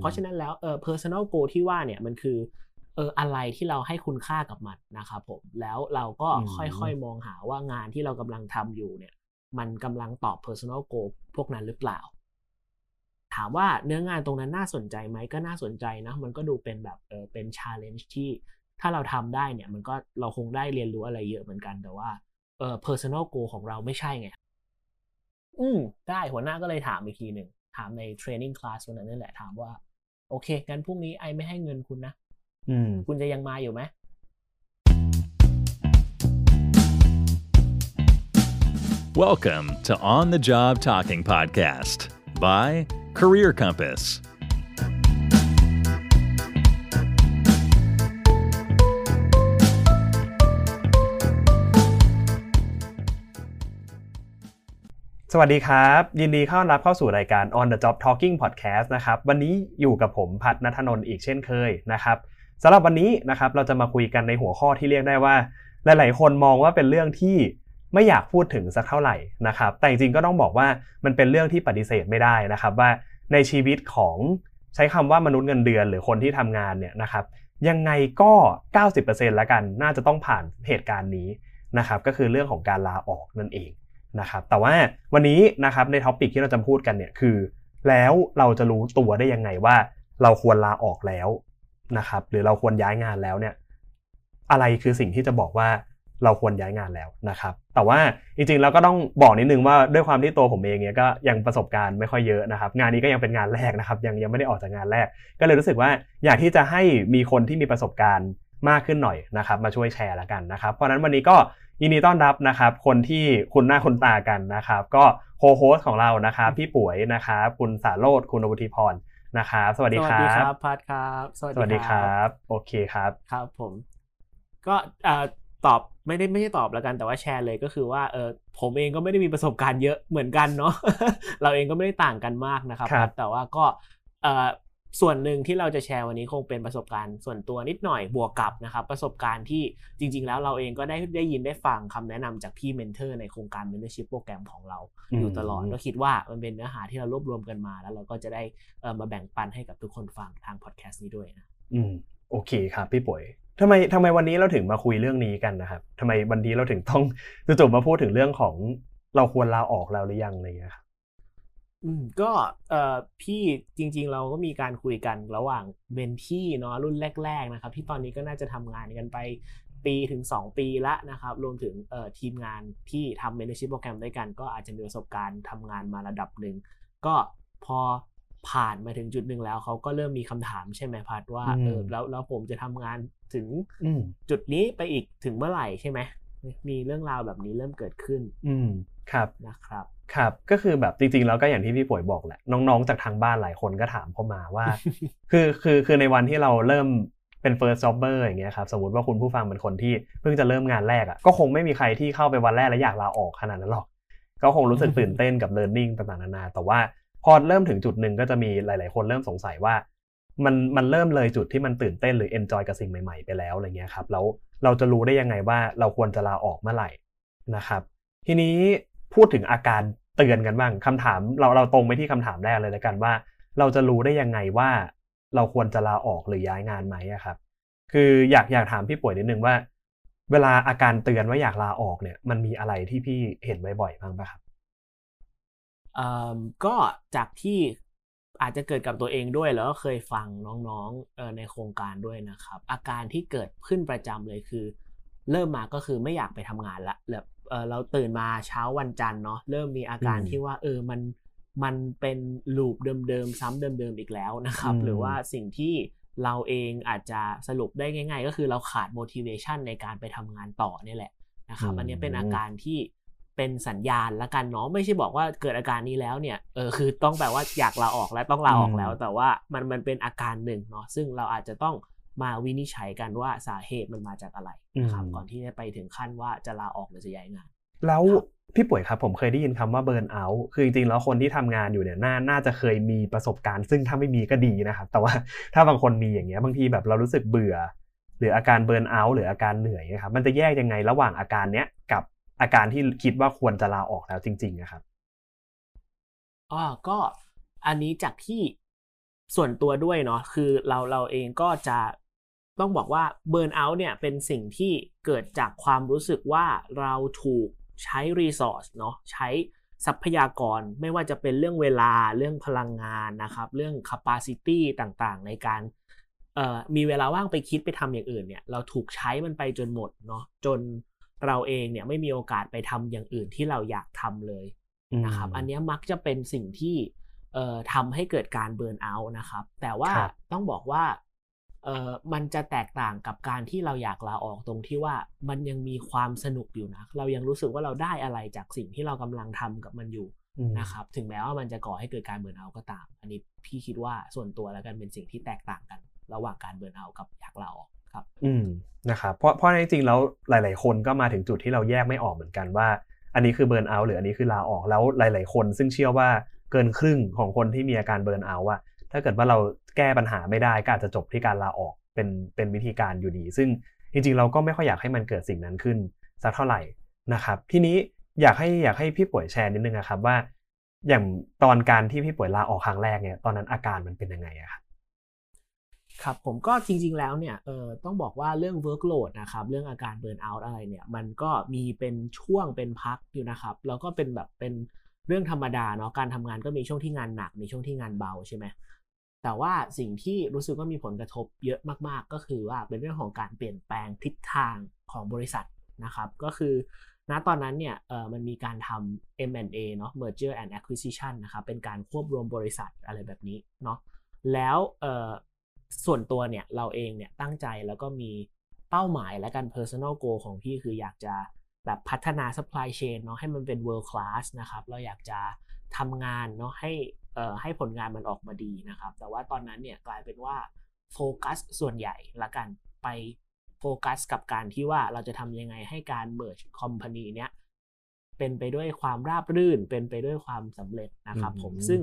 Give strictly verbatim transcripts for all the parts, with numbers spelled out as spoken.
เพราะฉะนั้นแล้วเออ personal goal ที่ว่าเนี่ยมันคือเอออะไรที่เราให้คุณค่ากับมันนะครับผมแล้วเราก็ค่อยๆมองหาว่างานที่เรากำลังทำอยู่เนี่ยมันกำลังตอบ personal goal พวกนั้นหรือเปล่าถามว่าเนื้องานตรงนั้นน่าสนใจไหมก็น่าสนใจนะมันก็ดูเป็นแบบเออเป็น challenge ที่ถ้าเราทำได้เนี่ยมันก็เราคงได้เรียนรู้อะไรเยอะเหมือนกันแต่ว่าเออ personal goal ของเราไม่ใช่ไงอืมได้หัวหน้าก็เลยถามอีกทีหนึ่งถามใน training class วันนั้นนี่แหละถามว่าโอเคงั้นพรุ่งนี้ไอไม่ให้เงินคุณนะอืมคุณจะยังมาอยู่ไหมWelcome to On the Job Talking Podcast by Career Compassสวัสดีครับยินดีต้อนรับเข้าสู่รายการ On the Job Talking Podcast นะครับวันนี้อยู่กับผมพัฒน์ณัฐนนท์อีกเช่นเคยนะครับสำหรับวันนี้นะครับเราจะมาคุยกันในหัวข้อที่เรียกได้ว่าหลายๆคนมองว่าเป็นเรื่องที่ไม่อยากพูดถึงสักเท่าไหร่นะครับแต่จริงๆก็ต้องบอกว่ามันเป็นเรื่องที่ปฏิเสธไม่ได้นะครับว่าในชีวิตของใช้คำว่ามนุษย์เงินเดือนหรือคนที่ทำงานเนี่ยนะครับยังไงก็ เก้าสิบเปอร์เซ็นต์ ละกันน่าจะต้องผ่านเหตุการณ์นี้นะครับก็คือเรื่องของการลาออกนั่นเองนะครับแต่ว่าวันนี้นะครับในท็อปิกที่เราจะพูดกันเนี่ยคือแล้วเราจะรู้ตัวได้ยังไงว่าเราควรลาออกแล้วนะครับหรือเราควรย้ายงานแล้วเนี่ยอะไรคือสิ่งที่จะบอกว่าเราควรย้ายงานแล้วนะครับแต่ว่าจริงๆเราก็ต้องบอกนิดนึงว่าด้วยความที่ตัวผมเองเนี่ยก็ยังประสบการณ์ไม่ค่อยเยอะนะครับงานนี้ก็ยังเป็นงานแรกนะครับยังยังไม่ได้ออกจากงานแรกก็เลยรู้สึกว่าอยากที่จะให้มีคนที่มีประสบการณ์มากขึ้นหน่อยนะครับมาช่วยแชร์ละกันนะครับเพราะนั้นวันนี้ก็ยินดีต้อนรับนะครับคนที่คุณหน้าคุณตากันนะครับก็โคโฮสของเรานะครับพี่ป่วยนะครับคุณสาโรจน์คุณอวุฒิพรนะครับสวัสดีครับสวัสดีครับพัดครับสวัสดีครับโอเคครับครับผมก็เอ่อตอบไม่ได้ไม่ใช่ตอบละกันแต่ว่าแชร์เลยก็คือว่าเออผมเองก็ไม่ได้มีประสบการณ์เยอะเหมือนกันเนาะ เราเองก็ไม่ได้ต่างกันมากนะครับแต่ว่าก็เอ่อส่วนหนึ่งที่เราจะแชร์วันนี้คงเป็นประสบการณ์ส่วนตัวนิดหน่อยบวกกับนะครับประสบการณ์ที่จริงๆแล้วเราเองก็ได้ได้ยินได้ฟังคำแนะนำจากพี่เมนเทอร์ในโครงการ Mentorship Program ของเราอยู่ตลอดก็คิดว่ามันเป็นเนื้อหาที่เรารวบรวมกันมาแล้วเราก็จะได้เอ่อมาแบ่งปันให้กับทุกคนฟังทางพอดแคสต์นี้ด้วยนะอืมโอเคครับพี่ป่วยทำไมทำไมวันนี้เราถึงมาคุยเรื่องนี้กันนะครับทำไมวันนี้เราถึงต้องจู่ๆมาพูดถึงเรื่องของเราควรลาออกแล้วหรือยังอะไรเงี้ยครับอืมก็เอ่อพี่จริงๆเราก็มีการคุยกันระหว่างเมนที่เนาะรุ่นแรกๆนะครับที่ตอนนี้ก็น่าจะทำงานกันไปปีถึงสองปีละนะครับรวมถึงเอ่อทีมงานที่ทำ Mentorship Program ด้วยกันก็อาจจะมีประสบการณ์ทำงานมาระดับหนึ่งก็พอผ่านมาถึงจุดหนึ่งแล้วเขาก็เริ่มมีคำถามใช่ไหมพัดว่าเออแล้วแล้วผมจะทำงานถึงจุดนี้ไปอีกถึงเมื่อไหร่ใช่ไหมมีเรื่องราวแบบนี้เริ่มเกิดขึ้นอืมครับนะครับครับก็คือแบบจริงๆแล้วก็อย่างที่พี่ป่วยบอกแหละน้องๆจากทางบ้านหลายคนก็ถามเข้ามาว่า คือคือคือในวันที่เราเริ่มเป็น first jobber อย่างเงี้ยครับสมมติว่าคุณผู้ฟังเป็นคนที่เพิ่งจะเริ่มงานแรกอ่ะก็คงไม่มีใครที่เข้าไปวันแรกแล้วอยากลาออกขนาดนั้นหรอกก็คงรู้สึกตื่นเต้นกับ learning ต่างๆนานาแต่ว่าพอเริ่มถึงจุดนึงก็จะมีหลายๆคนเริ่มสงสัยว่ามันมันเริ่มเลยจุดที่มันตื่นเต้นหรือ enjoy กับสิ่งใหม่ๆไปแล้วอะไรเงี้ยครับแล้วเราจะรู้ได้ยังไงว่าเราควรจะลาออกเมื่อไหร่นะครับทีนี้พูดถึงอาการเตือนกันบ้างคำถามเราเราตรงไปที่คำถามแรกเลยแล้วกันว่าเราจะรู้ได้ยังไงว่าเราควรจะลาออกหรือย้ายงานไหมครับคืออยากอยากถามพี่ป่วยนิดนึงว่าเวลาอาการเตือนว่าอยากลาออกเนี่ยมันมีอะไรที่พี่เห็นบ่อยๆบ้างป่ะครับเอ่อก็จากที่อาจจะเกิดกับตัวเองด้วยแล้วก็เคยฟังน้องๆในโครงการด้วยนะครับอาการที่เกิดขึ้นประจำเลยคือเริ่มมาก็คือไม่อยากไปทำงานละแบบเออเราตื่นมาเช้าวันจันทร์เนาะเริ่มมีอาการที่ว่าเออมันมันเป็นลูปเดิมๆซ้ำเดิมๆอีกแล้วนะครับหรือว่าสิ่งที่เราเองอาจจะสรุปได้ง่ายๆก็คือเราขาด motivation ในการไปทำงานต่อนี่แหละนะครับอันนี้เป็นอาการที่เป็นสัญญาณละกันเนาะไม่ใช่บอกว่าเกิดอาการนี้แล้วเนี่ยเออคือต้องแปลว่าอยากลาออกแล้วต้องลาออกแล้วแต่ว่ามันมันเป็นอาการหนึ่งเนาะซึ่งเราอาจจะต้องมาวินิจฉัยกันว่าสาเหตุมันมาจากอะไรนะครับก่อนที่จะไปถึงขั้นว่าจะลาออกหรือจะย้ายงานแล้วพี่ป่วยครับผมเคยได้ยินคำว่าเบิร์นเอาท์คือจริงๆแล้วคนที่ทำงานอยู่เนี่ยน่าน่าจะเคยมีประสบการณ์ซึ่งถ้าไม่มีก็ดีนะครับแต่ว่าถ้าบางคนมีอย่างเงี้ยบางทีแบบเรารู้สึกเบื่อหรืออาการเบิร์นเอาท์หรืออาการเหนื่อยนะครับมันจะแยกยังไงระหว่างอาการเนี้ยกับอาการที่คิดว่าควรจะลาออกแล้วจริงๆนะครับอ๋อก็อันนี้จากที่ ส่วนตัวด้วยเนาะคือเราเราเองก็จะต้องบอกว่าเบิร์นเอาท์เนี่ยเป็นสิ่งที่เกิดจากความรู้สึกว่าเราถูกใช้รีซอร์สเนาะใช้ทรัพยากรไม่ว่าจะเป็นเรื่องเวลาเรื่องพลังงานนะครับเรื่อง capacity ต่างๆในการเอ่อมีเวลาว่างไปคิดไปทำอย่างอื่นเนี่ยเราถูกใช้มันไปจนหมดเนาะจนเราเองเนี่ยไม่มีโอกาสไปทำอย่างอื่นที่เราอยากทำเลยนะครับอันนี้มักจะเป็นสิ่งที่เอ่อทำให้เกิดการเบิร์นเอาท์นะครับแต่ว่าต้องบอกว่าเอ่อมันจะแตกต่างกับการที่เราอยากลาออกตรงที่ว่ามันยังมีความสนุกอยู่นะเรายังรู้สึกว่าเราได้อะไรจากสิ่งที่เรากำลังทำกับมันอยู่นะครับถึงแม้ว่ามันจะก่อให้เกิดการเบิร์นเอาท์ก็ตามอันนี้พี่คิดว่าส่วนตัวแล้วกันเป็นสิ่งที่แตกต่างกันระหว่างการเบิร์นเอาท์กับอยากลาออกครับอืมนะครับเพราะเพราะจริงๆแล้วหลายๆคนก็มาถึงจุดที่เราแยกไม่ออกเหมือนกันว่าอันนี้คือเบิร์นเอาท์หรืออันนี้คือลาออกแล้วหลายๆคนซึ่งเชื่อว่าเกินครึ่งของคนที่มีอาการเบิร์นเอาท์อ่ะถ้าเกิดว่าเราแก้ปัญหาไม่ได้ก็อาจจะจบที่การลาออกเป็นเป็นวิธีการอยู่ดีซึ่งจริงๆเราก็ไม่ค่อยอยากให้มันเกิดสิ่งนั้นขึ้นสักเท่าไหร่นะครับทีนี้อยากให้อยากให้พี่ป่วยแชร์นิดนึงนะครับว่าอย่างตอนการที่พี่ป่วยลาออกครั้งแรกเนี่ยตอนนั้นอาการมันเป็นยังไงอะครับครับผมก็จริงๆแล้วเนี่ยเอ่อต้องบอกว่าเรื่อง workload นะครับเรื่องอาการ burn out อะไรเนี่ยมันก็มีเป็นช่วงเป็นพักอยู่นะครับแล้วก็เป็นแบบเป็นเรื่องธรรมดาเนาะการทำงานก็มีช่วงที่งานหนักมีช่วงที่งานเบาใช่ไหมแต่ว่าสิ่งที่รู้สึกว่ามีผลกระทบเยอะมากๆก็คือว่าเป็นเรื่องของการเปลี่ยนแปลงทิศทางของบริษัทนะครับก็คือณตอนนั้นเนี่ยเอ่อมันมีการทำ เอ็ม แอนด์ เอ เนาะ merger and acquisition นะครับเป็นการควบรวมบริษัทอะไรแบบนี้เนาะแล้วเอ่อส่วนตัวเนี่ยเราเองเนี่ยตั้งใจแล้วก็มีเป้าหมายและการ personal goal ของพี่คืออยากจะแบบพัฒนา supply chain เนาะให้มันเป็น world class นะครับเราอยากจะทำงานเนาะให้เอ่อให้ผลงานมันออกมาดีนะครับแต่ว่าตอนนั้นเนี่ยกลายเป็นว่าโฟกัสส่วนใหญ่ละกันไปโฟกัสกับการที่ว่าเราจะทำยังไงให้การ merge company เนี้ยเป็นไปด้วยความราบรื่นเป็นไปด้วยความสำเร็จนะครับผมซึ่ง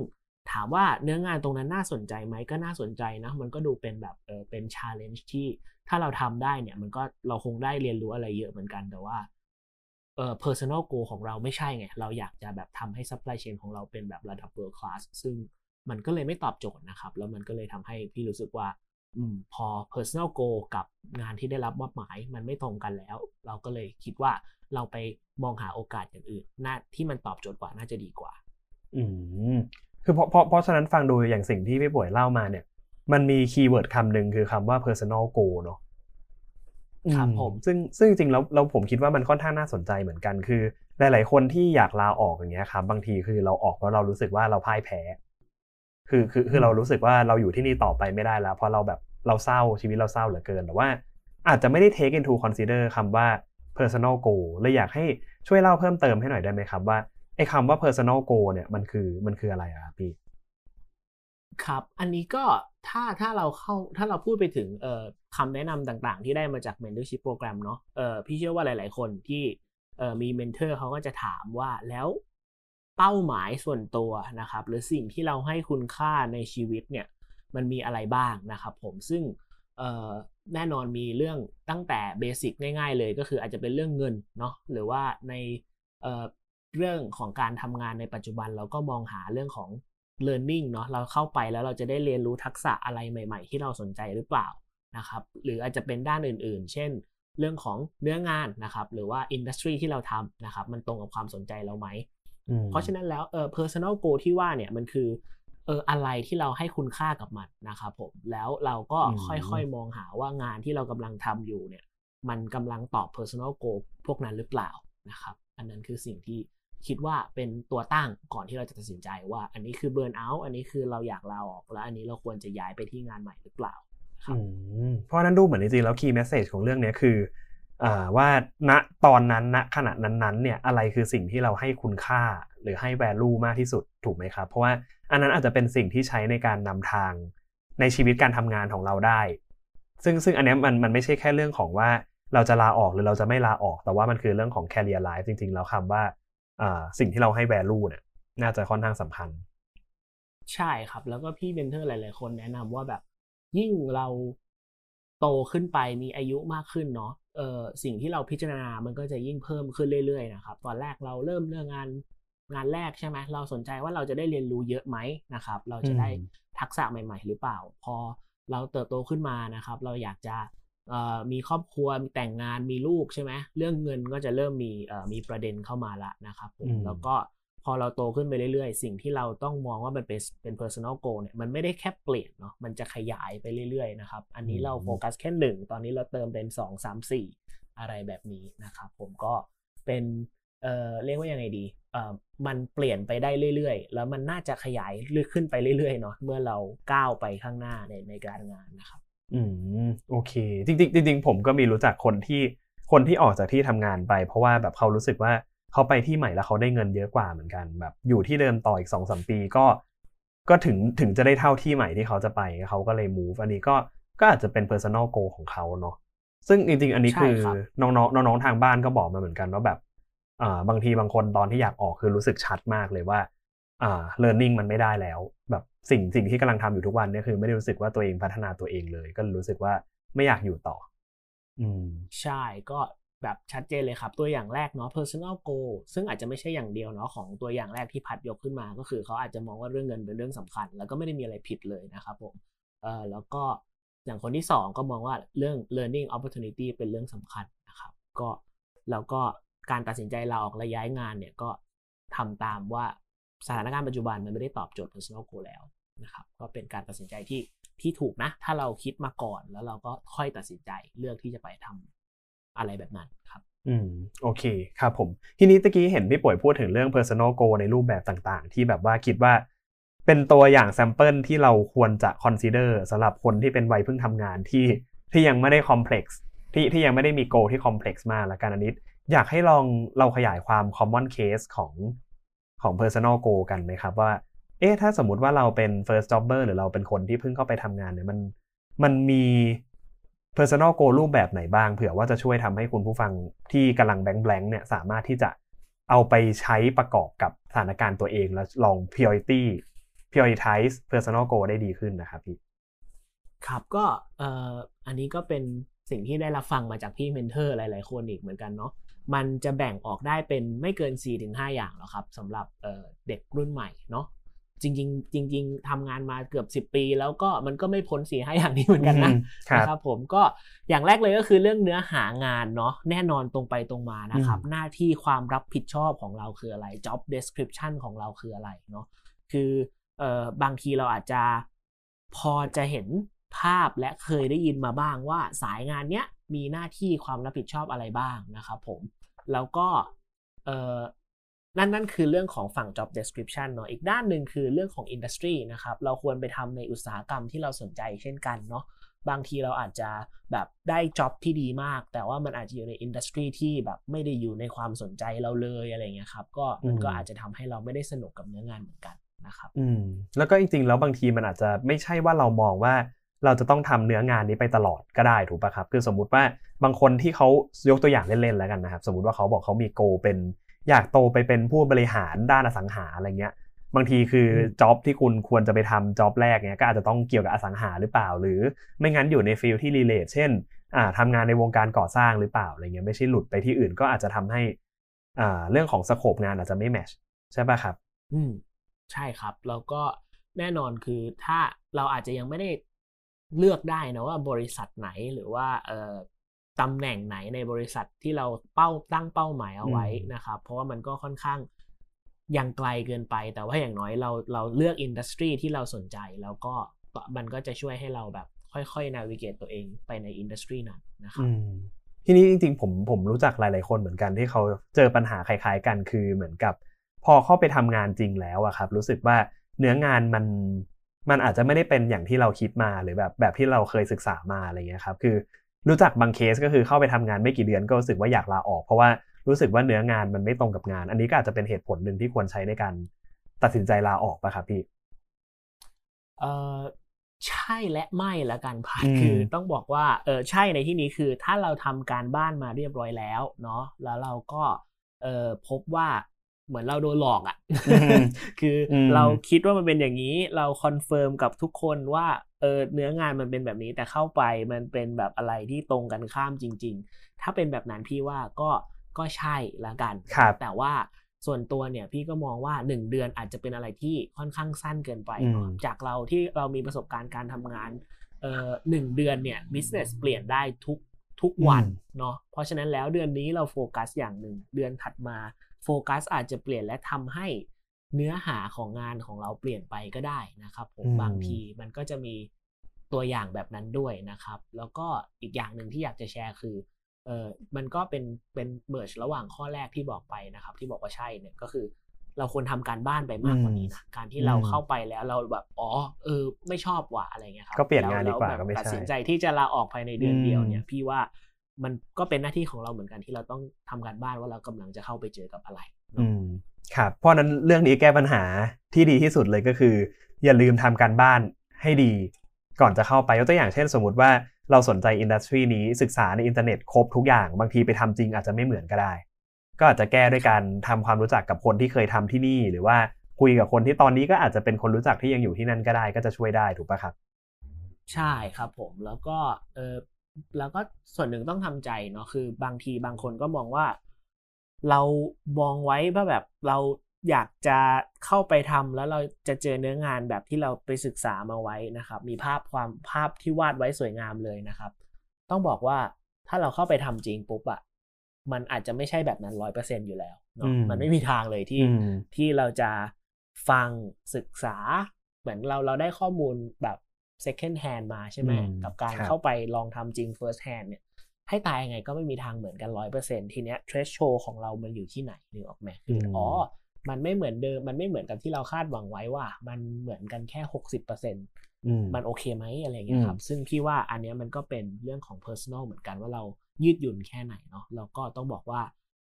ถามว่าเนื้องานตรงนั้นน่าสนใจไหมก็น่าสนใจนะมันก็ดูเป็นแบบเออเป็น challenge ที่ถ้าเราทำได้เนี่ยมันก็เราคงได้เรียนรู้อะไรเยอะเหมือนกันแต่ว่าเอ่อ personal goal ของเราไม่ใช่ไงเราอยากจะแบบทำให้ supply chain ของเราเป็นแบบระดับ world class ซึ่งมันก็เลยไม่ตอบโจทย์นะครับแล้วมันก็เลยทำให้พี่รู้สึกว่าอืมพอ personal goal กับงานที่ได้รับมอบหมายมันไม่ตรงกันแล้วเราก็เลยคิดว่าเราไปมองหาโอกาสอย่างอื่นน่าที่มันตอบโจทย์กว่าน่าจะดีกว่าอืมคือเพราะเพราะเพราะฉะนั้นฟังดูอย่างสิ่งที่พี่ป่วยเล่ามาเนี่ยมันมีคีย์เวิร์ดคำหนึ่งคือคำว่า personal goal เนาะครับผมซึ่งซึ่งจริงๆแล้วเราผมคิดว่ามันค่อนข้างน่าสนใจเหมือนกันคือหลายๆคนที่อยากลาออกอย่างเงี้ยครับบางทีคือเราออกเพราะเรารู้สึกว่าเราพ่ายแพ้คือคือคือเรารู้สึกว่าเราอยู่ที่นี่ต่อไปไม่ได้แล้วเพราะเราแบบเราเศร้าชีวิตเราเศร้าเหลือเกินแต่ว่าอาจจะไม่ได้ take into consider คำว่า personal goal เลยอยากให้ช่วยเล่าเพิ่มเติมให้หน่อยได้ไหมครับว่าไอ้คำว่า personal goal เนี่ยมันคือมันคืออะไรอะพี่ครับอันนี้ก็ถ้าถ้าเราเข้าถ้าเราพูดไปถึงเอ่อคำแนะนำต่างๆที่ได้มาจาก mentorship program เนาะเอ่อพี่เชื่อว่าหลายๆคนที่เอ่อมี mentor เขาก็จะถามว่าแล้วเป้าหมายส่วนตัวนะครับหรือสิ่งที่เราให้คุณค่าในชีวิตเนี่ยมันมีอะไรบ้างนะครับผมซึ่งเอ่อแน่นอนมีเรื่องตั้งแต่เบสิกง่ายๆเลยก็คืออาจจะเป็นเรื่องเงินเนาะหรือว่าในเอ่อเรื่องของการทำงานในปัจจุบันเราก็มองหาเรื่องของ learning เนาะเราเข้าไปแล้วเราจะได้เรียนรู้ทักษะอะไรใหม่ๆที่เราสนใจหรือเปล่านะครับหรืออาจจะเป็นด้านอื่นๆเช่นเรื่องของเนื้องานนะครับหรือว่า industry ที่เราทำนะครับมันตรงกับความสนใจเราไหมเพราะฉะนั้นแล้วเออ personal goal ที่ว่าเนี่ยมันคือเอออะไรที่เราให้คุณค่ากับมันนะครับผมแล้วเราก็ค่อยๆมองหาว่างานที่เรากำลังทำอยู่เนี่ยมันกำลังตอบ personal goal พวกนั้นหรือเปล่านะครับอันนั้นคือสิ่งที่คิดว่าเป็นตัวตั้งก่อนที่เราจะตัดสินใจว่าอันนี้คือเบิร์นเอาท์อันนี้คือเราอยากลาออกแล้วอันนี้เราควรจะย้ายไปที่งานใหม่หรือเปล่าครับเพราะนั้นดูเหมือนจริงๆแล้วคีย์เมสเสจของเรื่องนี้คือว่าณตอนนั้นณขณะนั้นๆเนี่ยอะไรคือสิ่งที่เราให้คุณค่าหรือให้แวลูมากที่สุดถูกไหมครับเพราะว่าอันนั้นอาจจะเป็นสิ่งที่ใช้ในการนำทางในชีวิตการทำงานของเราได้ซึ่งซึ่งอันนี้มันมันไม่ใช่แค่เรื่องของว่าเราจะลาออกหรือเราจะไม่ลาออกแต่ว่ามันคือเรื่องของ career life จริงๆแล้วคำว่าสิ่งที่เราให้ value เนี่ยน่าจะค่อนข้างสำคัญใช่ครับแล้วก็พี่เมนเทอร์หลายๆคนแนะนำว่าแบบยิ่งเราโตขึ้นไปมีอายุมากขึ้นเนาะเอ่อสิ่งที่เราพิจารณามันก็จะยิ่งเพิ่มขึ้นเรื่อยๆนะครับตอนแรกเราเริ่มเรื่องงานงานแรกใช่ไหมเราสนใจว่าเราจะได้เรียนรู้เยอะไหมนะครับเราจะได้ท ทักษะใหม่ๆหรือเปล่าพอเราเติบโตขึ้นมานะครับเราอยากจะมีครอบครัวมีแต่งงานมีลูกใช่ไหมเรื่องเงินก็จะเริ่มมีมีประเด็นเข้ามาละนะครับผมแล้วก็พอเราโตขึ้นไปเรื่อยๆสิ่งที่เราต้องมองว่ามันเป็นเป็น personal goal เนี่ยมันไม่ได้แค่เปลี่ยนเนาะมันจะขยายไปเรื่อยๆนะครับอันนี้เราโฟกัสแค่หนึ่งตอนนี้เราเติมเป็นสอง สาม สี่อะไรแบบนี้นะครับผมก็เป็นเอ่อเรียกว่ายังไงดีเอ่อมันเปลี่ยนไปได้เรื่อยๆแล้วมันน่าจะขยายลึกขึ้นไปเรื่อยๆเนาะเมื่อเราก้าวไปข้างหน้าในในการงานนะครับอืมโอเคจริงๆจริงๆผมก็มีรู้จักคนที่คนที่ออกจากที่ทำงานไปเพราะว่าแบบเขารู้สึกว่าเขาไปที่ใหม่แล้วเขาได้เงินเยอะกว่าเหมือนกันแบบอยู่ที่เดิมต่ออีก สอง สาม ปีก็ก็ถึงถึงจะได้เท่าที่ใหม่ที่เขาจะไปเขาก็เลย move อันนี้ก็ก็อาจจะเป็น personal goal ของเขาเนาะซึ่งจริงๆอันนี้คือน้องๆน้องๆทางบ้านก็บอกมาเหมือนกันว่าแบบอ่าบางทีบางคนตอนที่อยากออกคือรู้สึกชัดมากเลยว่าอ่า learning มันไม่ได้แล้วแบบสิ่งสิ่งที่กำลังทำอยู่ทุกวันเนี่ยคือไม่ได้รู้สึกว่าตัวเองพัฒนาตัวเองเลยก็รู้สึกว่าไม่อยากอยู่ต่ออืมใช่ก็แบบชัดเจนเลยครับตัวอย่างแรกเนาะ personal goal ซึ่งอาจจะไม่ใช่อย่างเดียวเนาะของตัวอย่างแรกที่พัดยกขึ้นมาก็คือเขาอาจจะมองว่าเรื่องเงินเป็นเรื่องสำคัญแล้วก็ไม่ได้มีอะไรผิดเลยนะครับผมเอ่อแล้วก็อย่างคนที่สองก็มองว่าเรื่อง learning opportunity เป็นเรื่องสำคัญนะครับก็แล้วก็การตัดสินใจลาออกและย้ายงานเนี่ยก็ทำตามว่าสถานการณ์ปัจจุบันมันไม่ได้ตอบโจทย์ personal goal แล้วนะครับก็เป็นการตัดสินใจที่ที่ถูกนะถ้าเราคิดมาก่อนแล้วเราก็ค่อยตัดสินใจเลือกที่จะไปทำอะไรแบบนั้นครับอืมโอเคครับผมทีนี้ตะกี้เห็นพี่ป่วยพูดถึงเรื่อง personal goal ในรูปแบบต่างๆที่แบบว่าคิดว่าเป็นตัวอย่างแซมเปิลที่เราควรจะ consider สำหรับคนที่เป็นวัยเพิ่งทำงานที่ที่ยังไม่ได้ complex ที่ที่ยังไม่ได้มี goal ที่ complex มากละกันอันนี้อยากให้ลองเราขยายความ common case ของของ personal goal กันไหมครับว่าเอ๊ะถ้าสมมุติว่าเราเป็น first jobber หรือเราเป็นคนที่เพิ่งเข้าไปทำงานเนี่ยมันมันมี personal goal รูปแบบไหนบ้างเผื่อว่าจะช่วยทำให้คุณผู้ฟังที่กำลัง blank blank เนี่ยสามารถที่จะเอาไปใช้ประกอบกับสถานการณ์ตัวเองแล้วลอง priority prioritize personal goal ได้ดีขึ้นนะครับพี่ครับก็เอ่ออันนี้ก็เป็นสิ่งที่ได้รับฟังมาจากพี่เมนเทอร์หลายๆคนอีกเหมือนกันเนาะมันจะแบ่งออกได้เป็นไม่เกิน สี่ถึงห้า อย่างหรอกครับสำหรับเอ่อเด็กรุ่นใหม่เนาะจริงๆจริงๆทำงานมาเกือบสิบปีแล้วก็มันก็ไม่พ้น สี่ถึงห้า อย่างนี้เหมือนกันนะนะครับผมก็อย่างแรกเลยก็คือเรื่องเนื้อหางานเนาะแน่นอนตรงไปตรงมานะครับหน้าที่ความรับผิดชอบของเราคืออะไร job description ของเราคืออะไรเนาะคือเอ่อบางทีเราอาจจะพอจะเห็นภาพและเคยได้ยินมาบ้างว่าสายงานเนี้ยมีหน้าที่ความรับผิดชอบอะไรบ้างนะครับผมแล้วก็เอ่อนั่นนั่นคือเรื่องของฝั่ง job description เนาะอีกด้านหนึ่งคือเรื่องของ industry นะครับเราควรไปทำในอุตสาหกรรมที่เราสนใจเช่นกันเนาะบางทีเราอาจจะแบบได้ job ที่ดีมากแต่ว่ามันอาจจะอยู่ใน industry ที่แบบไม่ได้อยู่ในความสนใจเราเลยอะไรเงี้ยครับก็มันก็อาจจะทำให้เราไม่ได้สนุกกับเนื้องานเหมือนกันนะครับอืมแล้วก็จริงๆแล้วบางทีมันอาจจะไม่ใช่ว่าเรามองว่าเราจะต้องทำเนื้องานนี้ไปตลอดก็ได้ถูกป่ะครับคือสมมุติว่าบางคนที่เขายกตัวอย่างเล่นๆแล้วกันนะครับสมมุติว่าเขาบอกเขามีโกเป็นอยากโตไปเป็นผู้บริหารด้านอสังหาอะไรเงี้ยบางทีคือจ็อบที่คุณควรจะไปทำจ็อบแรกเนี้ยก็อาจจะต้องเกี่ยวกับอสังหาหรือเปล่าหรือไม่งั้นอยู่ในฟิลที่รีเลทเช่นอ่าทำงานในวงการก่อสร้างหรือเปล่าอะไรเงี้ยไม่ใช่หลุดไปที่อื่นก็อาจจะทำให้อ่าเรื่องของสโคปงานอาจจะไม่แมชใช่ป่ะครับอืมใช่ครับแล้วก็แน่นอนคือถ้าเราอาจจะยังไม่ได้เลือกได้นะว่าบริษัทไหนหรือว่าเอ่อตำแหน่งไหนในบริษัทที่เราเป้าตั้งเป้าหมายเอาไว้นะครับเพราะว่ามันก็ค่อนข้างยังไกลเกินไปแต่ว่าอย่างน้อยเราเราเลือกอินดัสทรีที่เราสนใจแล้วก็มันก็จะช่วยให้เราแบบค่อยๆนาวิเกตตัวเองไปในอินดัสทรีนั้นนะครับทีนี้จริงๆผมผมรู้จักหลายๆคนเหมือนกันที่เขาเจอปัญหาคล้ายๆกันคือเหมือนกับพอเข้าไปทำงานจริงแล้วอะครับรู้สึกว่าเนื้องานมันมันอาจจะไม่ได้เป็นอย่างที่เราคิดมาหรือแบบแบบที่เราเคยศึกษามาอะไรเงี้ยครับคือรู้จักบางเคสก็คือเข้าไปทำงานไม่กี่เดือนก็รู้สึกว่าอยากลาออกเพราะว่ารู้สึกว่าเนื้องานมันไม่ตรงกับงานอันนี้ก็อาจจะเป็นเหตุผลหนึ่งที่ควรใช้ในการตัดสินใจลาออกป่ะครับพี่เอ่อใช่และไม่ละกันผ่านคือต้องบอกว่าเออใช่ในที่นี้คือถ้าเราทำการบ้านมาเรียบร้อยแล้วเนาะแล้วเราก็เออพบว่าเหมือนเราโดนหลอกอ่ะ คือเราคิดว่ามันเป็นอย่างนี้เราคอนเฟิร์มกับทุกคนว่าเออเนื้องานมันเป็นแบบนี้แต่เข้าไปมันเป็นแบบอะไรที่ตรงกันข้ามจริงๆถ้าเป็นแบบนั้นพี่ว่าก็ก็ใช่ละกันแต่ว่า ส่วนตัวเนี่ยพี่ก็มองว่าหนึ่งเดือนอาจจะเป็นอะไรที่ค่อนข้างสั้นเกินไปจากเราที่เรามีประสบการณ์การทำงานเอ่อหนึ่งเดือนเนี่ย business เปลี่ยนได้ทุกทุกวันเนาะเพราะฉะนั้นแล้วเดือนนี้เราโฟกัสอย่างหนึ่งเดือนถัดมาโฟกัสอาจจะเปลี่ยนและทำให้เนื้อหาของงานของเราเปลี่ยนไปก็ได้นะครับผมบางทีมันก็จะมีตัวอย่างแบบนั้นด้วยนะครับแล้วก็อีกอย่างหนึ่งที่อยากจะแชร์คือเออมันก็เป็นเป็นเมิร์จระหว่างข้อแรกที่บอกไปนะครับที่บอกว่าใช่เนี่ยก็คือเราควรทำการบ้านไปมากกว่านี้นะการที่เราเข้าไปแล้วเราแบบอ๋อเออไม่ชอบว่ะอะไรเงี้ยครับก็เปลี่ยนงานดีกว่าก็ไม่ใช่ตัดสินใจที่จะลาออกภายในเดือนเดียวเนี่ยพี่ว่ามันก็เป็นหน้าที่ของเราเหมือนกันที่เราต้องทำการบ้านว่าเรากำลังจะเข้าไปเจอกับอะไรครับเพราะนั้นเรื่องนี้แก้ปัญหาที่ดีที่สุดเลยก็คืออย่าลืมทำการบ้านให้ดีก่อนจะเข้าไปยกตัวอย่างเช่นสมมติว่าเราสนใจอินดัสทรีนี้ศึกษาในอินเทอร์เน็ตครบทุกอย่างบางทีไปทำจริงอาจจะไม่เหมือนก็ได้ก็อาจจะแก้ด้วยการทำความรู้จักกับคนที่เคยทำที่นี่หรือว่าคุยกับคนที่ตอนนี้ก็อาจจะเป็นคนรู้จักที่ยังอยู่ที่นั่นก็ได้ก็จะช่วยได้ถูกป่ะครับใช่ครับผมแล้วก็เออแล้วก็ส่วนหนึ่งต้องทำใจเนาะคือบางทีบางคนก็มองว่าเรามองไว้ว่าแบบเราอยากจะเข้าไปทำแล้วเราจะเจอเนื้องานแบบที่เราไปศึกษามาไว้นะครับมีภาพความภาพที่วาดไว้สวยงามเลยนะครับต้องบอกว่าถ้าเราเข้าไปทำจริงปุ๊บอะมันอาจจะไม่ใช่แบบนั้น ร้อยเปอร์เซ็นต์ อยู่แล้วเนาะมันไม่มีทางเลยที่ที่เราจะฟังศึกษาเหมือนเราเราได้ข้อมูลแบบ second hand มาใช่ไหมกับการเข้าไปลองทำจริง first hand เนี่ยให้ตายยังไงก็ไม่มีทางเหมือนกัน ร้อยเปอร์เซ็นต์ ทีเนี้ย threshold ของเรามันอยู่ที่ไหนนึกออกไหมคืออ๋อมันไม่เหมือนเดิมมันไม่เหมือนกับที่เราคาดหวังไว้ว่ามันเหมือนกันแค่ หกสิบเปอร์เซ็นต์ มันโอเคไหมอะไรอย่างเงี้ยครับซึ่งพี่ว่าอันเนี้ยมันก็เป็นเรื่องของ personal เหมือนกันว่าเรายืดหยุ่นแค่ไหนเนาะแล้วก็ต้องบอกว่า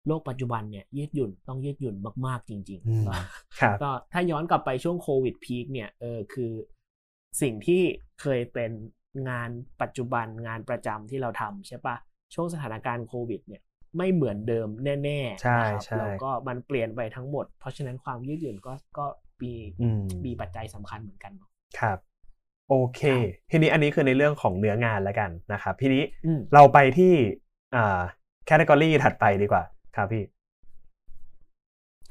โลกปัจจุบันเนี่ยยืดหยุ่นต้องยืดหยุ่นมากๆจริงๆก็ถ้าย้อนกลับไปช่วงโควิดพีคเนี่ยเออคือสิ่งที่เคยเป็นงานปัจจุบันงานประจำที่เราทำใช่ปะช่วงสถานการณ์โควิดเนี่ยไม่เหมือนเดิมแน่ๆนะครับแล้วก็มันเปลี่ยนไปทั้งหมดเพราะฉะนั้นความยืดหยุ่นก็ก็มีมีปัจจัยสำคัญเหมือนกันเนาะครับโอเคทีนี้อันนี้คือในเรื่องของเนื้องานแล้วกันนะครับทีนี้เราไปที่อ่าแคตตากอรีถัดไปดีกว่าครับพี่